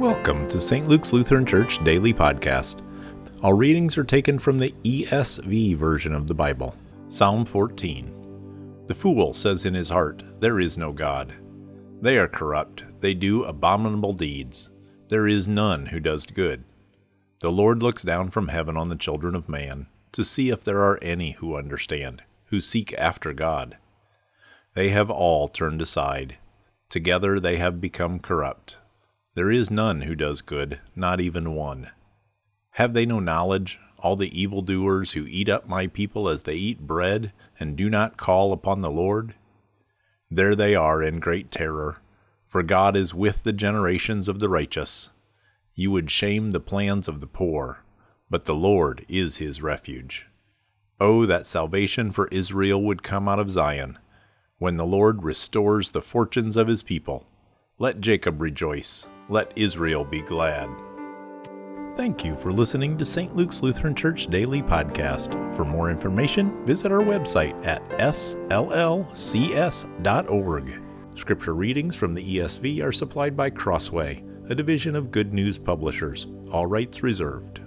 Welcome to Saint Luke's Lutheran Church Daily Podcast. Our readings are taken from the ESV version of the Bible. Psalm 14. The fool says in his heart, "There is no God." They are corrupt, they do abominable deeds. There is none who does good. The Lord looks down from heaven on the children of man, to see if there are any who understand, who seek after God. They have all turned aside. Together they have become corrupt. There is none who does good, not even one. Have they no knowledge, all the evildoers who eat up my people as they eat bread, and do not call upon the Lord? There they are in great terror, for God is with the generations of the righteous. You would shame the plans of the poor, but the Lord is his refuge. Oh, that salvation for Israel would come out of Zion, when the Lord restores the fortunes of his people. Let Jacob rejoice, let Israel be glad. Thank you for listening to St. Luke's Lutheran Church Daily Podcast. For more information, visit our website at sllcs.org. Scripture readings from the ESV are supplied by Crossway, a division of Good News Publishers. All rights reserved.